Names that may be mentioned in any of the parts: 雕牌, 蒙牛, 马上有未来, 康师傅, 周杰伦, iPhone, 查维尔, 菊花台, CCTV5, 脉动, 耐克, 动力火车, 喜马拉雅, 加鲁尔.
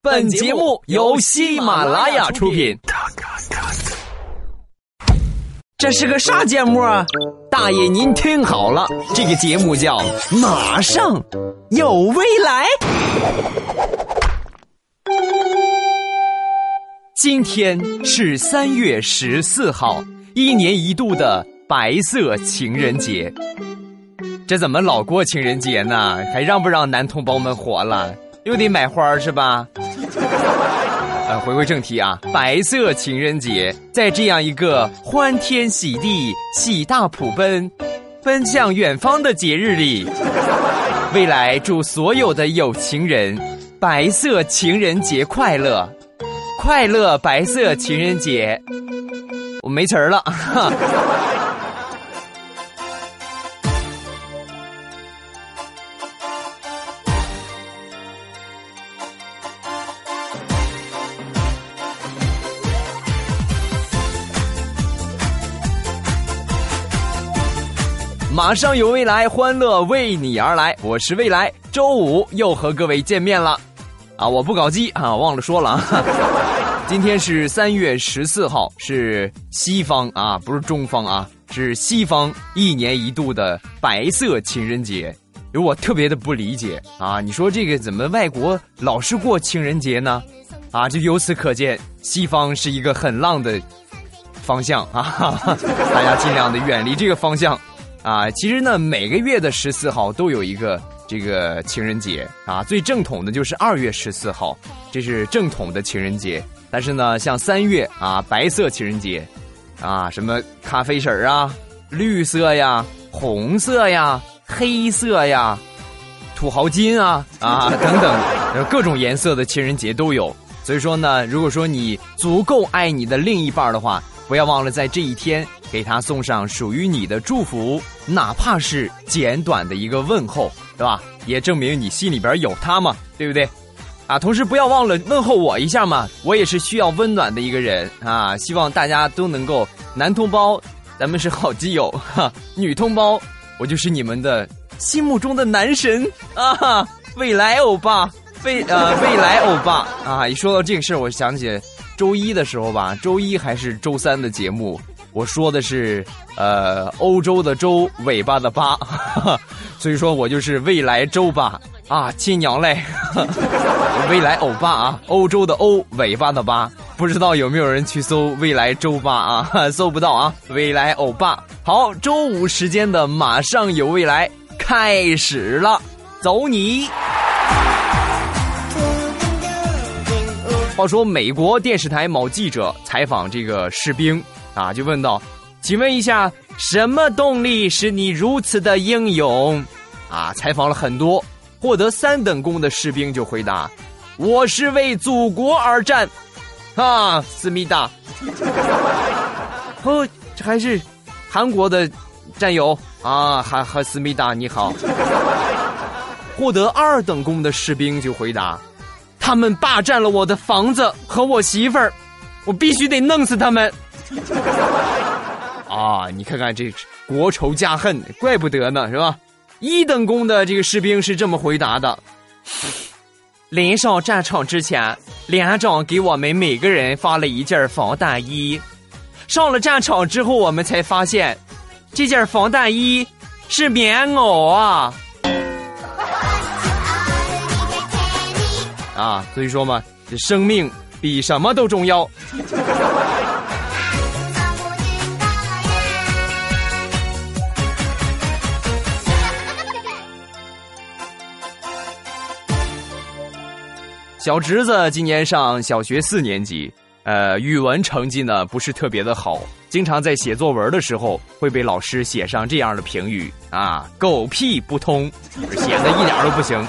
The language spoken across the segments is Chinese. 本节目由喜马拉雅出品。这是个啥节目啊？大爷您听好了，这个节目叫《马上有未来》。今天是3月14号，1年一度的白色情人节。这怎么老过情人节呢？还让不让男同胞们活了？又得买花是吧？回归正题啊，白色情人节在这样一个欢天喜地、喜大普奔、奔向远方的节日里，未来祝所有的有情人白色情人节快乐，快乐白色情人节。我没词儿了。马上有未来，欢乐为你而来。我是未来，周五又和各位见面了啊！我不搞基啊，忘了说了啊。今天是3月14号，是西方啊，不是中方啊，是西方1年一度的白色情人节。有我特别的不理解啊，你说这个怎么外国老是过情人节呢？啊，就由此可见，西方是一个很浪的方向啊，大家尽量的远离这个方向。啊，其实呢，每个月的14号都有一个这个情人节啊。最正统的就是2月14号，这是正统的情人节。但是呢，像3月啊，白色情人节，啊，什么咖啡色啊、绿色呀、红色呀、黑色呀、土豪金啊等等，各种颜色的情人节都有。所以说呢，如果说你足够爱你的另一半的话，不要忘了在这一天给他送上属于你的祝福。哪怕是简短的一个问候，对吧？也证明你心里边有他嘛，对不对？啊，同时不要忘了问候我一下嘛，我也是需要温暖的一个人啊！希望大家都能够，男同胞，咱们是好基友哈；女同胞，我就是你们的心目中的男神啊！未来欧巴，未来欧巴啊！一说到这个事儿，我想起周一的时候吧，周一还是周三的节目。我说的是欧洲的周，尾巴的巴，所以说我就是未来周巴啊，亲娘嘞，未来欧巴啊，欧洲的欧，尾巴的巴，不知道有没有人去搜未来周巴啊？搜不到啊，未来欧巴。好，周五时间的马上有未来开始了，走你。话说美国电视台某记者采访这个士兵。啊，就问到，请问一下，什么动力使你如此的英勇？啊，采访了很多获得3等功的士兵就回答：我是为祖国而战。啊，思密达。哦，这还是韩国的战友啊，还思密达你好。获得2等功的士兵就回答：他们霸占了我的房子和我媳妇儿，我必须得弄死他们。啊，你看看这国仇家恨，怪不得呢，是吧？1等功的这个士兵是这么回答的：临上战场之前，连长给我们每个人发了一件防弹衣。上了战场之后，我们才发现，这件防弹衣是棉袄啊！啊，所以说嘛，这生命比什么都重要。小侄子今年上小学4年级，语文成绩呢不是特别的好，经常在写作文的时候会被老师写上这样的评语啊，狗屁不通，写的一点都不行。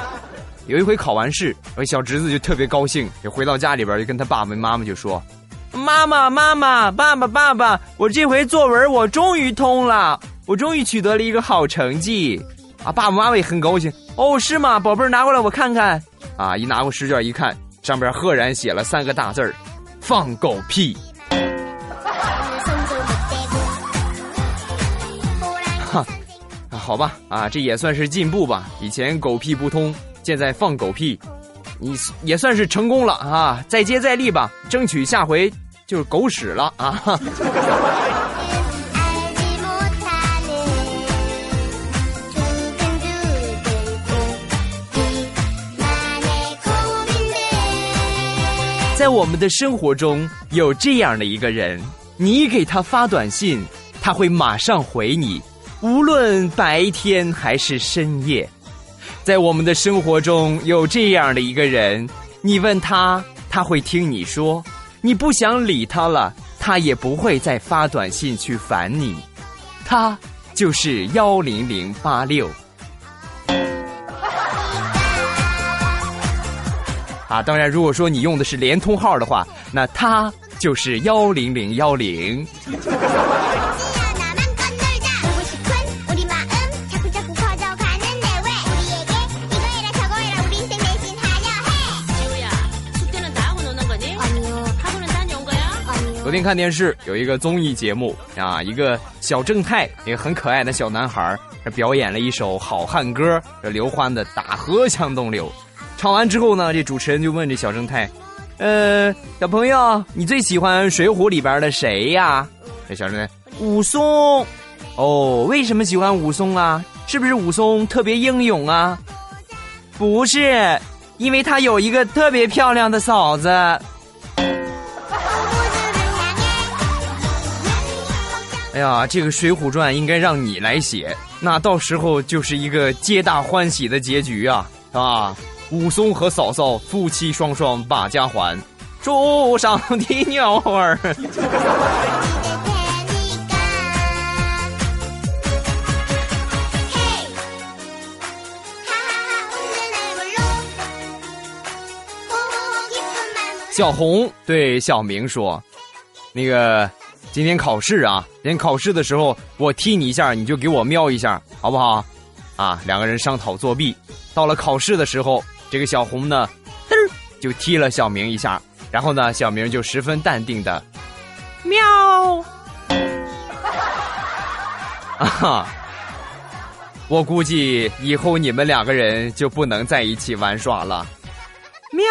有一回考完试，我小侄子就特别高兴，就回到家里边就跟他爸爸妈妈就说：妈妈妈妈，爸爸爸爸，我这回作文我终于通了，我终于取得了一个好成绩啊！爸爸妈妈也很高兴。哦，是吗？宝贝儿，拿过来我看看。啊！一拿过试卷一看，上边赫然写了3个大字儿：放狗屁。哈，好吧，啊，这也算是进步吧。以前狗屁不通，现在放狗屁，你也算是成功了啊，再接再厉吧，争取下回就是狗屎了啊。在我们的生活中有这样的一个人，你给他发短信，他会马上回你，无论白天还是深夜。在我们的生活中有这样的一个人，你问他，他会听你说，你不想理他了，他也不会再发短信去烦你。他就是10086。啊，当然，如果说你用的是联通号的话，那它就是10010。昨天看电视有一个综艺节目啊，一个小正太，一个很可爱的小男孩，表演了一首好汉歌，刘欢的《大河向东流》。唱完之后呢，这主持人就问这小正太，小朋友，你最喜欢水浒里边的谁呀？这小正太，武松。哦，为什么喜欢武松啊？是不是武松特别英勇啊？不是，因为他有一个特别漂亮的嫂子。哎呀，这个水浒传应该让你来写，那到时候就是一个皆大欢喜的结局啊啊！武松和嫂嫂夫妻双双把家还，树上的鸟儿。小红对小明说，那个今天考试啊，人考试的时候我踢你一下，你就给我瞄一下好不好啊？两个人商讨作弊，到了考试的时候，这个小红呢，就踢了小明一下，然后呢，小明就十分淡定的，喵。啊，我估计以后你们两个人就不能在一起玩耍了，喵。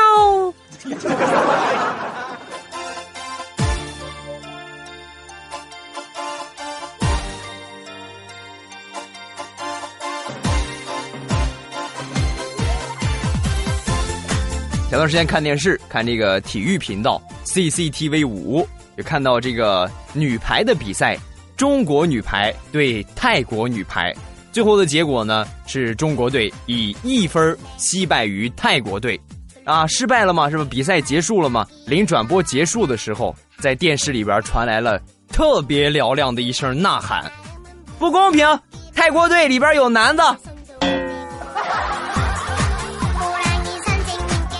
前段时间看电视，看这个体育频道 CCTV5， 就看到这个女排的比赛，中国女排对泰国女排，最后的结果呢是中国队以1分惜败于泰国队。啊，失败了嘛，是吧？比赛结束了嘛？临转播结束的时候，在电视里边传来了特别嘹亮的一声呐喊：“不公平！泰国队里边有男的。”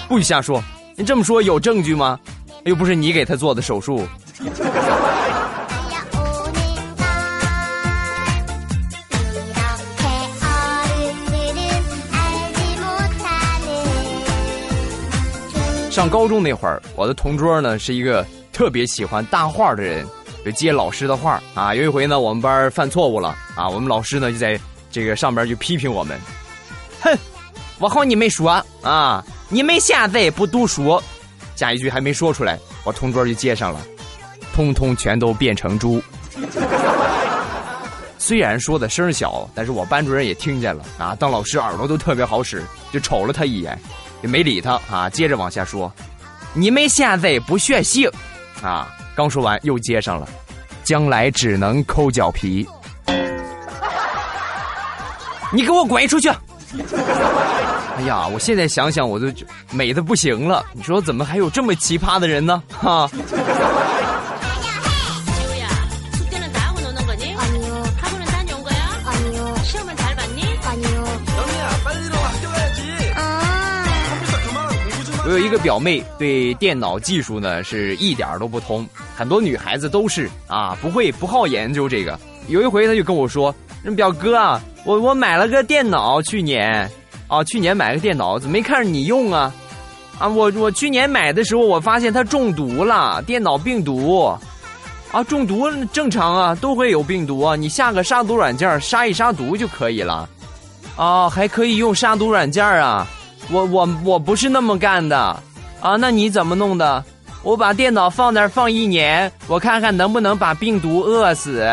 不许瞎说，你这么说有证据吗？又不是你给他做的手术。上高中那会儿，我的同桌呢是一个特别喜欢大画的人，就接老师的画啊。有一回呢，我们班犯错误了啊，我们老师呢就在这个上边就批评我们，哼，我和你没说啊。你们下载不读书，下一句还没说出来，我同桌就接上了，通通全都变成猪。虽然说的声小，但是我班主任也听见了啊，当老师耳朵都特别好使，就瞅了他一眼，也没理他啊，接着往下说，你们下载不学习啊，刚说完又接上了，将来只能抠脚皮。你给我滚出去！哎呀，我现在想想我都美得不行了，你说怎么还有这么奇葩的人呢？哈。我有一个表妹对电脑技术呢是一点都不通，很多女孩子都是啊，不会不好研究这个。有一回她就跟我说，表哥啊，我买了个电脑去年。啊，去年买个电脑怎么没看着你用啊？啊，我去年买的时候，我发现它中毒了，电脑病毒。啊，中毒正常啊，都会有病毒啊，你下个杀毒软件杀一杀毒就可以了。啊，还可以用杀毒软件啊？我不是那么干的啊，那你怎么弄的？我把电脑放那儿放1年，我看看能不能把病毒饿死。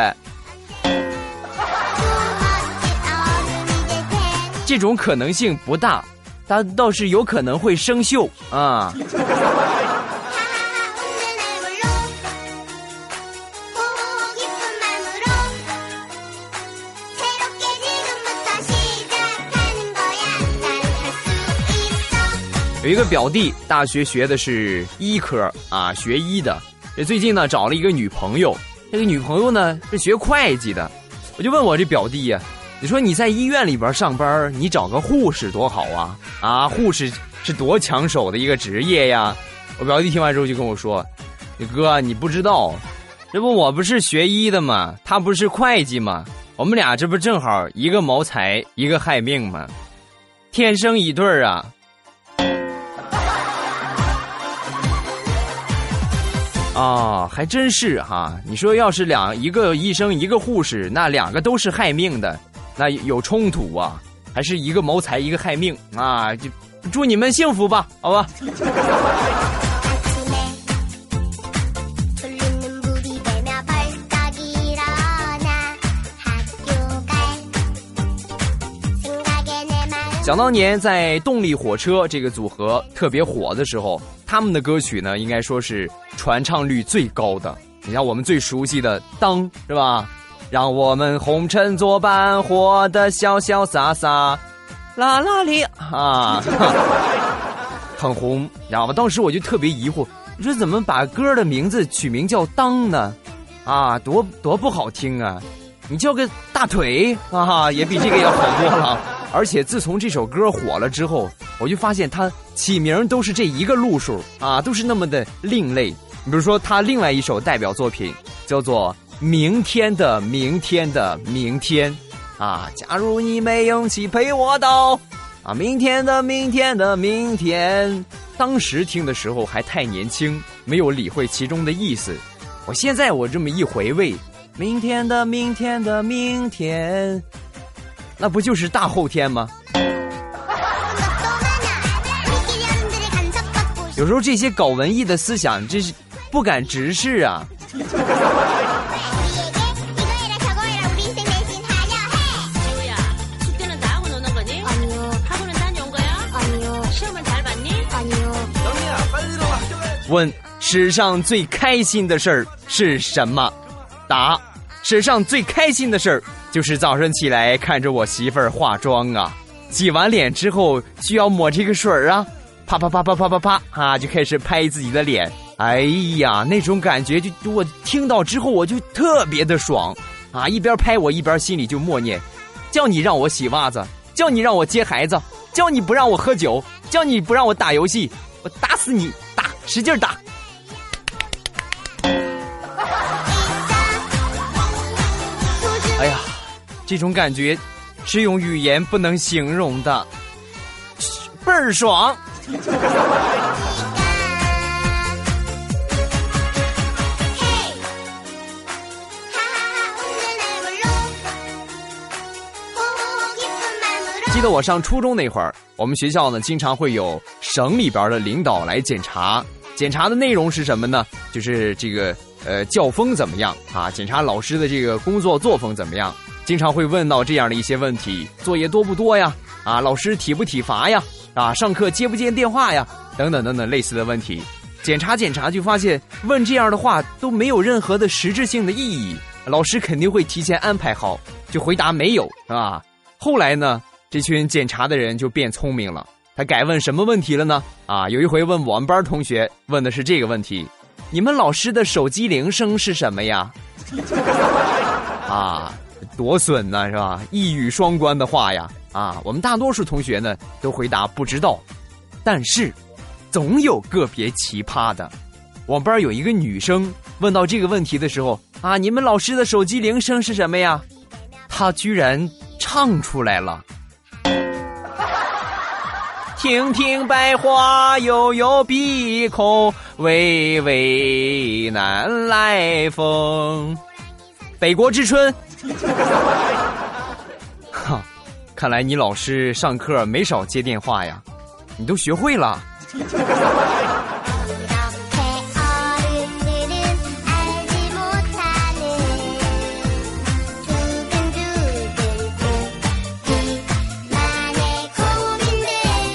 这种可能性不大，它倒是有可能会生锈啊。有一个表弟，大学学的是医科啊，学医的。这最近呢找了一个女朋友，这个女朋友呢是学会计的。我就问我这表弟呀，你说你在医院里边上班，你找个护士多好啊！啊，护士是多抢手的一个职业呀！我表弟听完之后就跟我说：“哥，你不知道，这不我不是学医的吗？他不是会计吗？我们俩这不正好一个谋财，一个害命吗？天生一对啊！”哦，还真是哈！你说要是一个医生一个护士，那两个都是害命的，那有冲突啊，还是一个谋财一个害命啊！就祝你们幸福吧，好吧。想当年在动力火车这个组合特别火的时候，他们的歌曲呢应该说是传唱率最高的。你像我们最熟悉的当，是吧？让我们红尘作伴，活得潇潇洒洒，啦啦哩啊，很红，你知道吧？当时我就特别疑惑，我说怎么把歌的名字取名叫当呢？啊，多不好听啊！你叫个大腿啊，也比这个要好多了。而且自从这首歌火了之后，我就发现他起名都是这一个路数啊，都是那么的另类。比如说他另外一首代表作品叫做《明天的明天的明天》啊，假如你没勇气陪我到啊，明天的明天的明天。当时听的时候还太年轻，没有理会其中的意思。我现在我这么一回味，明天的明天的明天，那不就是大后天吗？有时候这些搞文艺的思想真是不敢直视啊。问史上最开心的事儿是什么？答：史上最开心的事儿就是早上起来看着我媳妇儿化妆啊，洗完脸之后需要抹这个水儿啊，啪啪啪啪啪啪啪啊，就开始拍自己的脸。哎呀，那种感觉就我听到之后我就特别的爽啊！一边拍我一边心里就默念：叫你让我洗袜子，叫你让我接孩子，叫你不让我喝酒，叫你不让我打游戏，我打死你！打，使劲打！哎呀，这种感觉是用语言不能形容的，倍儿爽。记得我上初中那会儿，我们学校呢经常会有省里边的领导来检查，检查的内容是什么呢？就是这个教风怎么样啊，检查老师的这个工作作风怎么样，经常会问到这样的一些问题，作业多不多呀，啊，老师体不体罚呀，啊，上课接不接电话呀，等等等等类似的问题。检查就发现问这样的话都没有任何的实质性的意义，老师肯定会提前安排好，就回答没有啊。后来呢，这群检查的人就变聪明了，他改问什么问题了呢？啊，有一回问我们班同学，问的是这个问题：你们老师的手机铃声是什么呀？啊，多损呢，是吧？一语双关的话呀！啊，我们大多数同学呢都回答不知道，但是总有个别奇葩的。我们班有一个女生问到这个问题的时候啊，你们老师的手机铃声是什么呀？她居然唱出来了：听听百花悠悠碧空，微微南来风，北国之春。看来你老师上课没少接电话呀，你都学会了。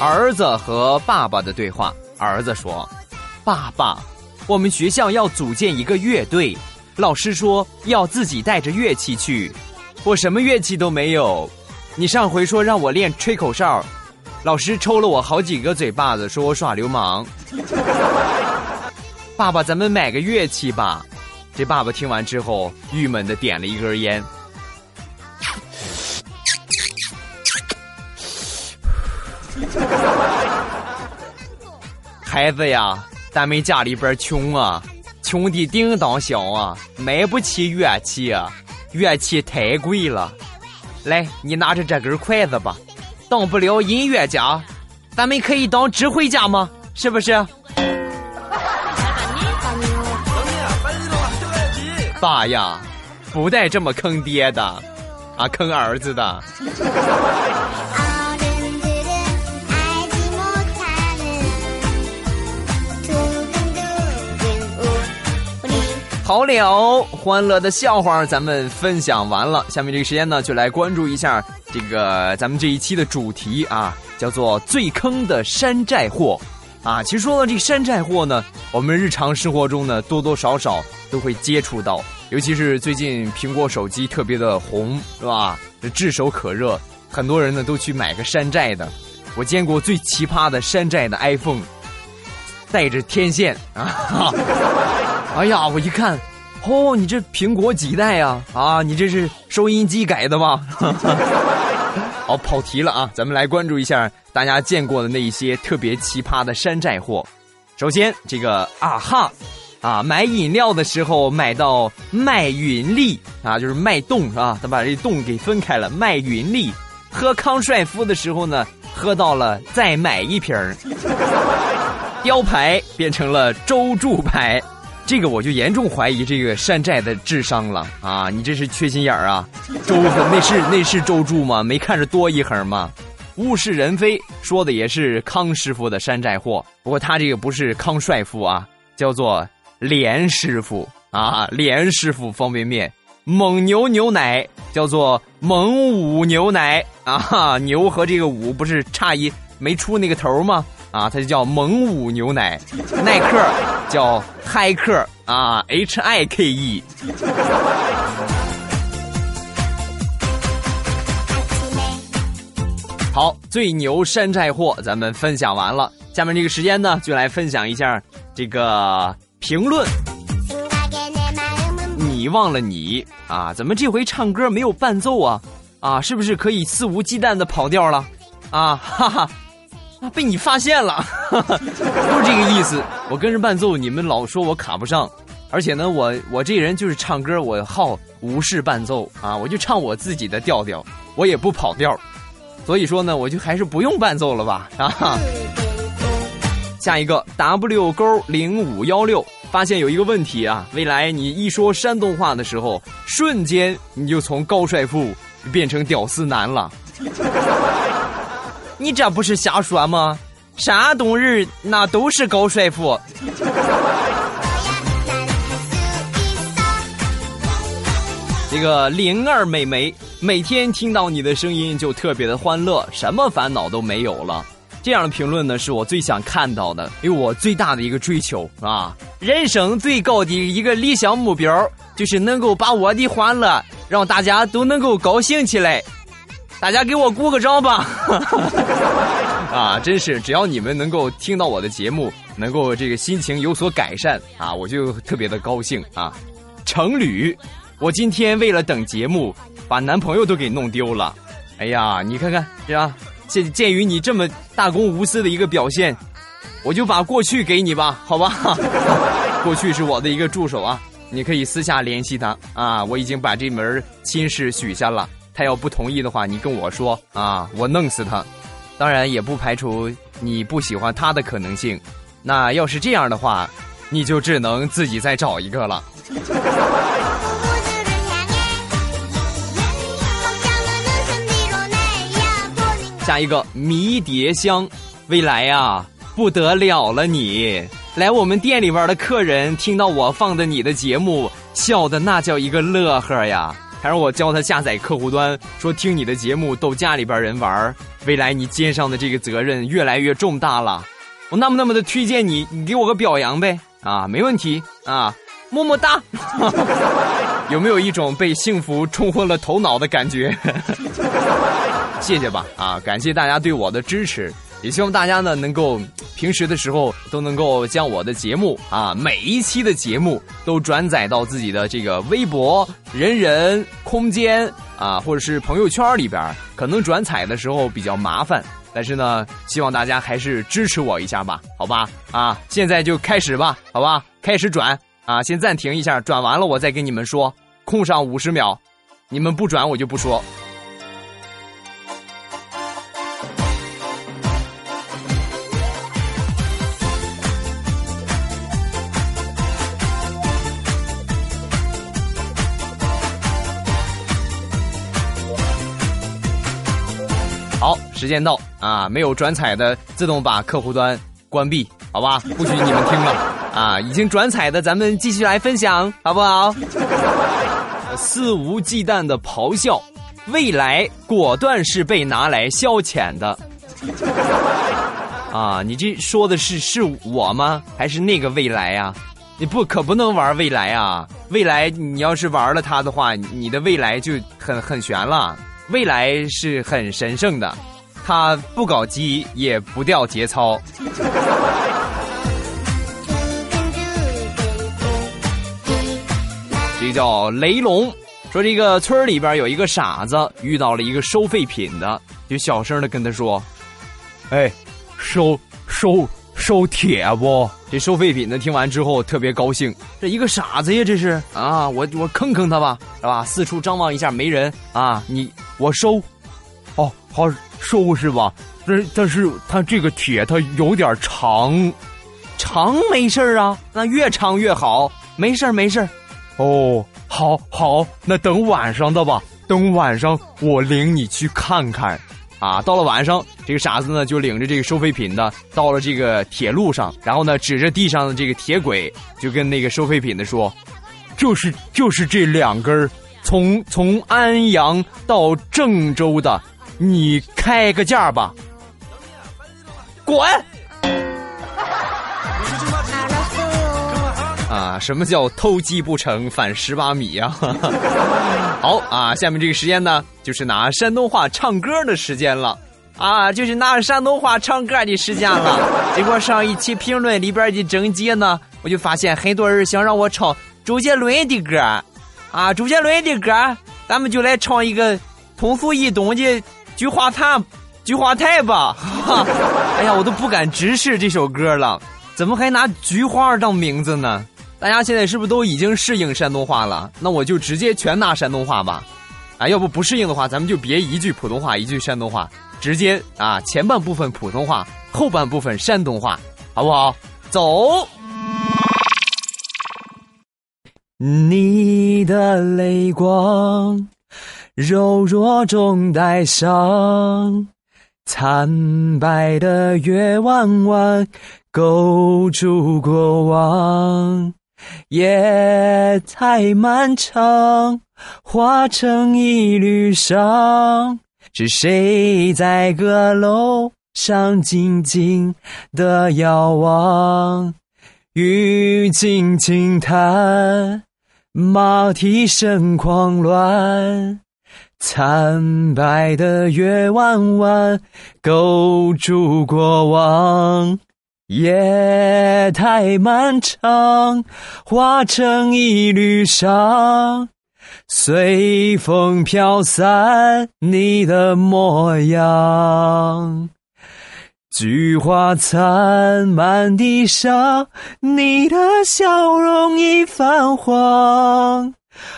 儿子和爸爸的对话。儿子说：爸爸，我们学校要组建一个乐队，老师说要自己带着乐器去，我什么乐器都没有。你上回说让我练吹口哨，老师抽了我好几个嘴巴子，说我耍流氓。爸爸，咱们买个乐器吧。这爸爸听完之后郁闷地点了一根烟。孩子呀，咱们家里边穷啊，穷的叮当响啊，买不起乐器啊，乐器太贵了。来，你拿着这根筷子吧。当不了音乐家，咱们可以当指挥家吗？是不是？爸呀，不带这么坑爹的啊，坑儿子的。好了，欢乐的笑话咱们分享完了，下面这个时间呢，就来关注一下这个咱们这一期的主题啊，叫做最坑的山寨货啊。其实说到这个山寨货呢，我们日常生活中呢多多少少都会接触到，尤其是最近苹果手机特别的红，是吧？这炙手可热，很多人呢都去买个山寨的。我见过最奇葩的山寨的 iPhone， 带着天线啊！哎呀，我一看，哦，你这苹果几代啊？啊，你这是收音机改的吗？好，跑题了啊！咱们来关注一下大家见过的那一些特别奇葩的山寨货。首先，这个啊哈啊，买饮料的时候买到麦云粒啊，就是脉动啊，他把这动给分开了，麦云粒。喝康帅夫的时候呢，喝到了再买一瓶。雕牌变成了周助牌。这个我就严重怀疑这个山寨的智商了啊！你这是缺心眼儿啊！周那是周助吗？没看着多一横吗？物是人非说的也是康师傅的山寨货，不过他这个不是康帅傅啊，叫做连师傅啊，连师傅方便面。蒙牛牛奶叫做蒙五牛奶啊，牛和这个五不是差一没出那个头吗？啊，它就叫蒙五牛奶。耐克叫嗨克啊 ，HIKE。好，最牛山寨货咱们分享完了，下面这个时间呢，就来分享一下这个评论。你忘了你啊？怎么这回唱歌没有伴奏啊？啊，是不是可以肆无忌惮的跑调了？啊，哈哈。啊，被你发现了，都是这个意思。我跟着伴奏，你们老说我卡不上，而且呢，我这人就是唱歌，我好无视伴奏啊，我就唱我自己的调调，我也不跑调，所以说呢，我就还是不用伴奏了吧啊。下一个 W-0516发现有一个问题啊，未来你一说山东话的时候，瞬间你就从高帅富变成屌丝男了。你这不是瞎说吗？山东人那都是高帅富。这个02美眉，每天听到你的声音就特别的欢乐，什么烦恼都没有了。这样的评论呢，是我最想看到的，因为我最大的一个追求啊，人生最高的一个理想目标，就是能够把我的欢乐让大家都能够高兴起来。大家给我鼓个掌吧！啊，真是，只要你们能够听到我的节目，能够这个心情有所改善啊，我就特别的高兴啊。成吕，我今天为了等节目，把男朋友都给弄丢了。哎呀，你看看，是吧？鉴于你这么大公无私的一个表现，我就把过去给你吧，好吧？过去是我的一个助手啊，你可以私下联系他啊，我已经把这门亲事许下了。他要不同意的话，你跟我说啊，我弄死他。当然也不排除你不喜欢他的可能性。那要是这样的话，你就只能自己再找一个了。下一个迷迭香，未来啊，不得了了你！来我们店里边的客人听到我放的你的节目，笑的那叫一个乐呵呀！还让我教他下载客户端，说听你的节目逗家里边人玩。未来你肩上的这个责任越来越重大了，我那么的推荐你，你给我个表扬呗！啊，没问题啊，么么哒！有没有一种被幸福冲昏了头脑的感觉？谢谢吧，啊，感谢大家对我的支持，也希望大家呢能够平时的时候都能够将我的节目啊，每一期的节目都转载到自己的这个微博、人人、空间啊，或者是朋友圈里边，可能转采的时候比较麻烦，但是呢，希望大家还是支持我一下吧，好吧？啊，现在就开始吧，好吧？开始转啊，先暂停一下，转完了我再跟你们说，空上50秒，你们不转我就不说。好，时间到啊！没有转采的，自动把客户端关闭，好吧？不许你们听了啊！已经转采的，咱们继续来分享，好不好？肆无忌惮的咆哮，未来果断是被拿来消遣的。啊，你这说的是我吗？还是那个未来啊？你可不能玩未来啊！未来你要是玩了它的话，你的未来就很悬了。未来是很神圣的，他不搞基也不掉节操。这个叫雷龙，说这个村里边有一个傻子遇到了一个收废品的，就小声的跟他说：“哎，收铁不？”这收废品的听完之后特别高兴，这一个傻子呀，这是啊，我坑他吧，是吧？四处张望一下没人啊，我收，哦，好收是吧？但是他这个铁它有点长没事啊，那越长越好，没事。哦，好，那等晚上的吧，等晚上我领你去看看。啊，到了晚上，这个傻子呢就领着这个收废品的到了这个铁路上，然后呢指着地上的这个铁轨，就跟那个收废品的说：“就是这2根，从安阳到郑州的，你开个价吧。”滚！啊，什么叫偷鸡不成反18米啊？好啊，下面这个时间呢，就是拿山东话唱歌的时间了啊，就是拿山东话唱歌的时间了。结果上一期评论里边的征集呢，我就发现很多人想让我唱周杰伦的歌啊，周杰伦的歌，咱们就来唱一个通俗易懂的《菊花台》吧。哎呀，我都不敢直视这首歌了，怎么还拿菊花当名字呢？大家现在是不是都已经适应山东话了？那我就直接全拿山东话吧，啊，要不适应的话，咱们就别一句普通话一句山东话，直接啊前半部分普通话，后半部分山东话，好不好？走。你的泪光，柔弱中带伤，惨白的月弯弯，勾住过往。夜太漫长，化成一缕伤，是谁在阁楼上静静的遥望？雨尽轻叹，马蹄声狂乱，惨白的月弯弯，勾住过往。夜太漫长，化成一缕伤，随风飘散你的模样。菊花残满地上，你的笑容已泛黄，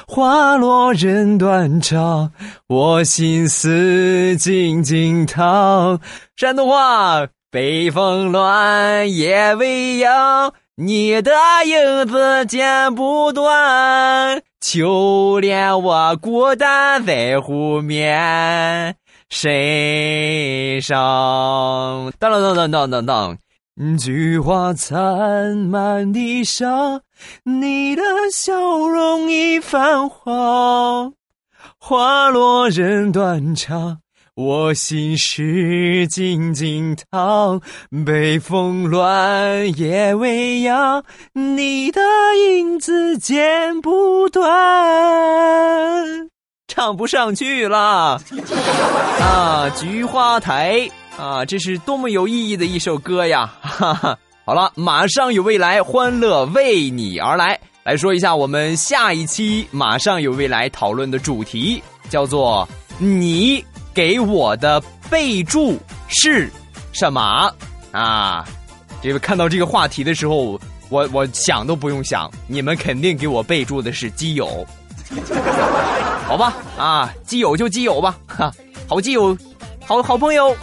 花落人断肠，我心思静静躺。山东话，北风乱，夜未央，你的影子剪不断，秋怜我孤单在湖面，谁上？当当当当当当当。菊花残满地伤，你的笑容已泛黄。花落人断肠，我心事静静躺。北风乱，夜未央，你的影子剪不断。唱不上去了啊！菊花台啊，这是多么有意义的一首歌呀！哈哈，好了，马上有未来，欢乐为你而来。来说一下我们下一期马上有未来讨论的主题，叫做你给我的备注是什么啊？这个看到这个话题的时候，我想都不用想，你们肯定给我备注的是基友。好吧啊，基友就基友吧，好基友，好朋友。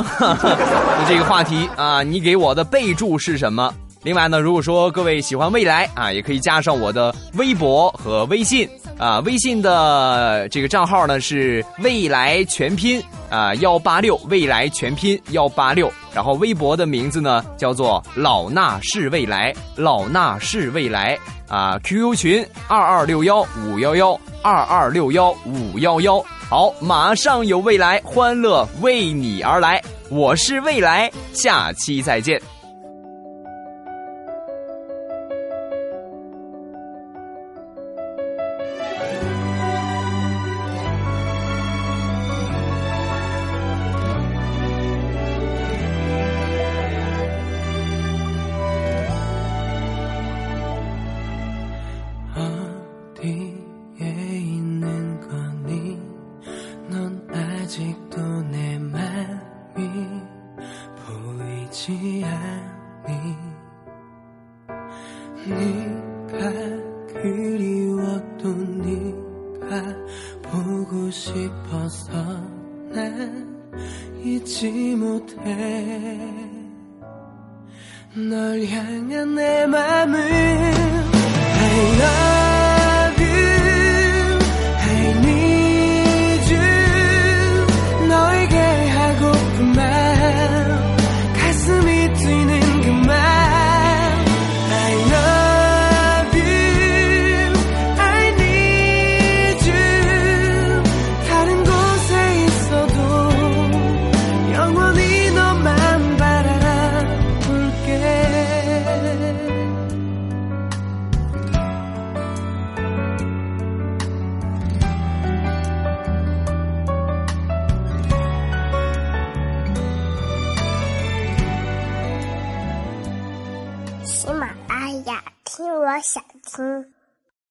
这个话题啊，你给我的备注是什么？另外呢，如果说各位喜欢未来啊，也可以加上我的微博和微信啊，微信的这个账号呢是未来全拼啊186，未来全拼186，然后微博的名字呢叫做老衲是未来，老衲是未来啊 ，QQ 群22615111。22615111。好，马上有未来，欢乐为你而来。我是未来，下期再见。널 향한 내 맘은 I love you喜马拉雅，听我想听。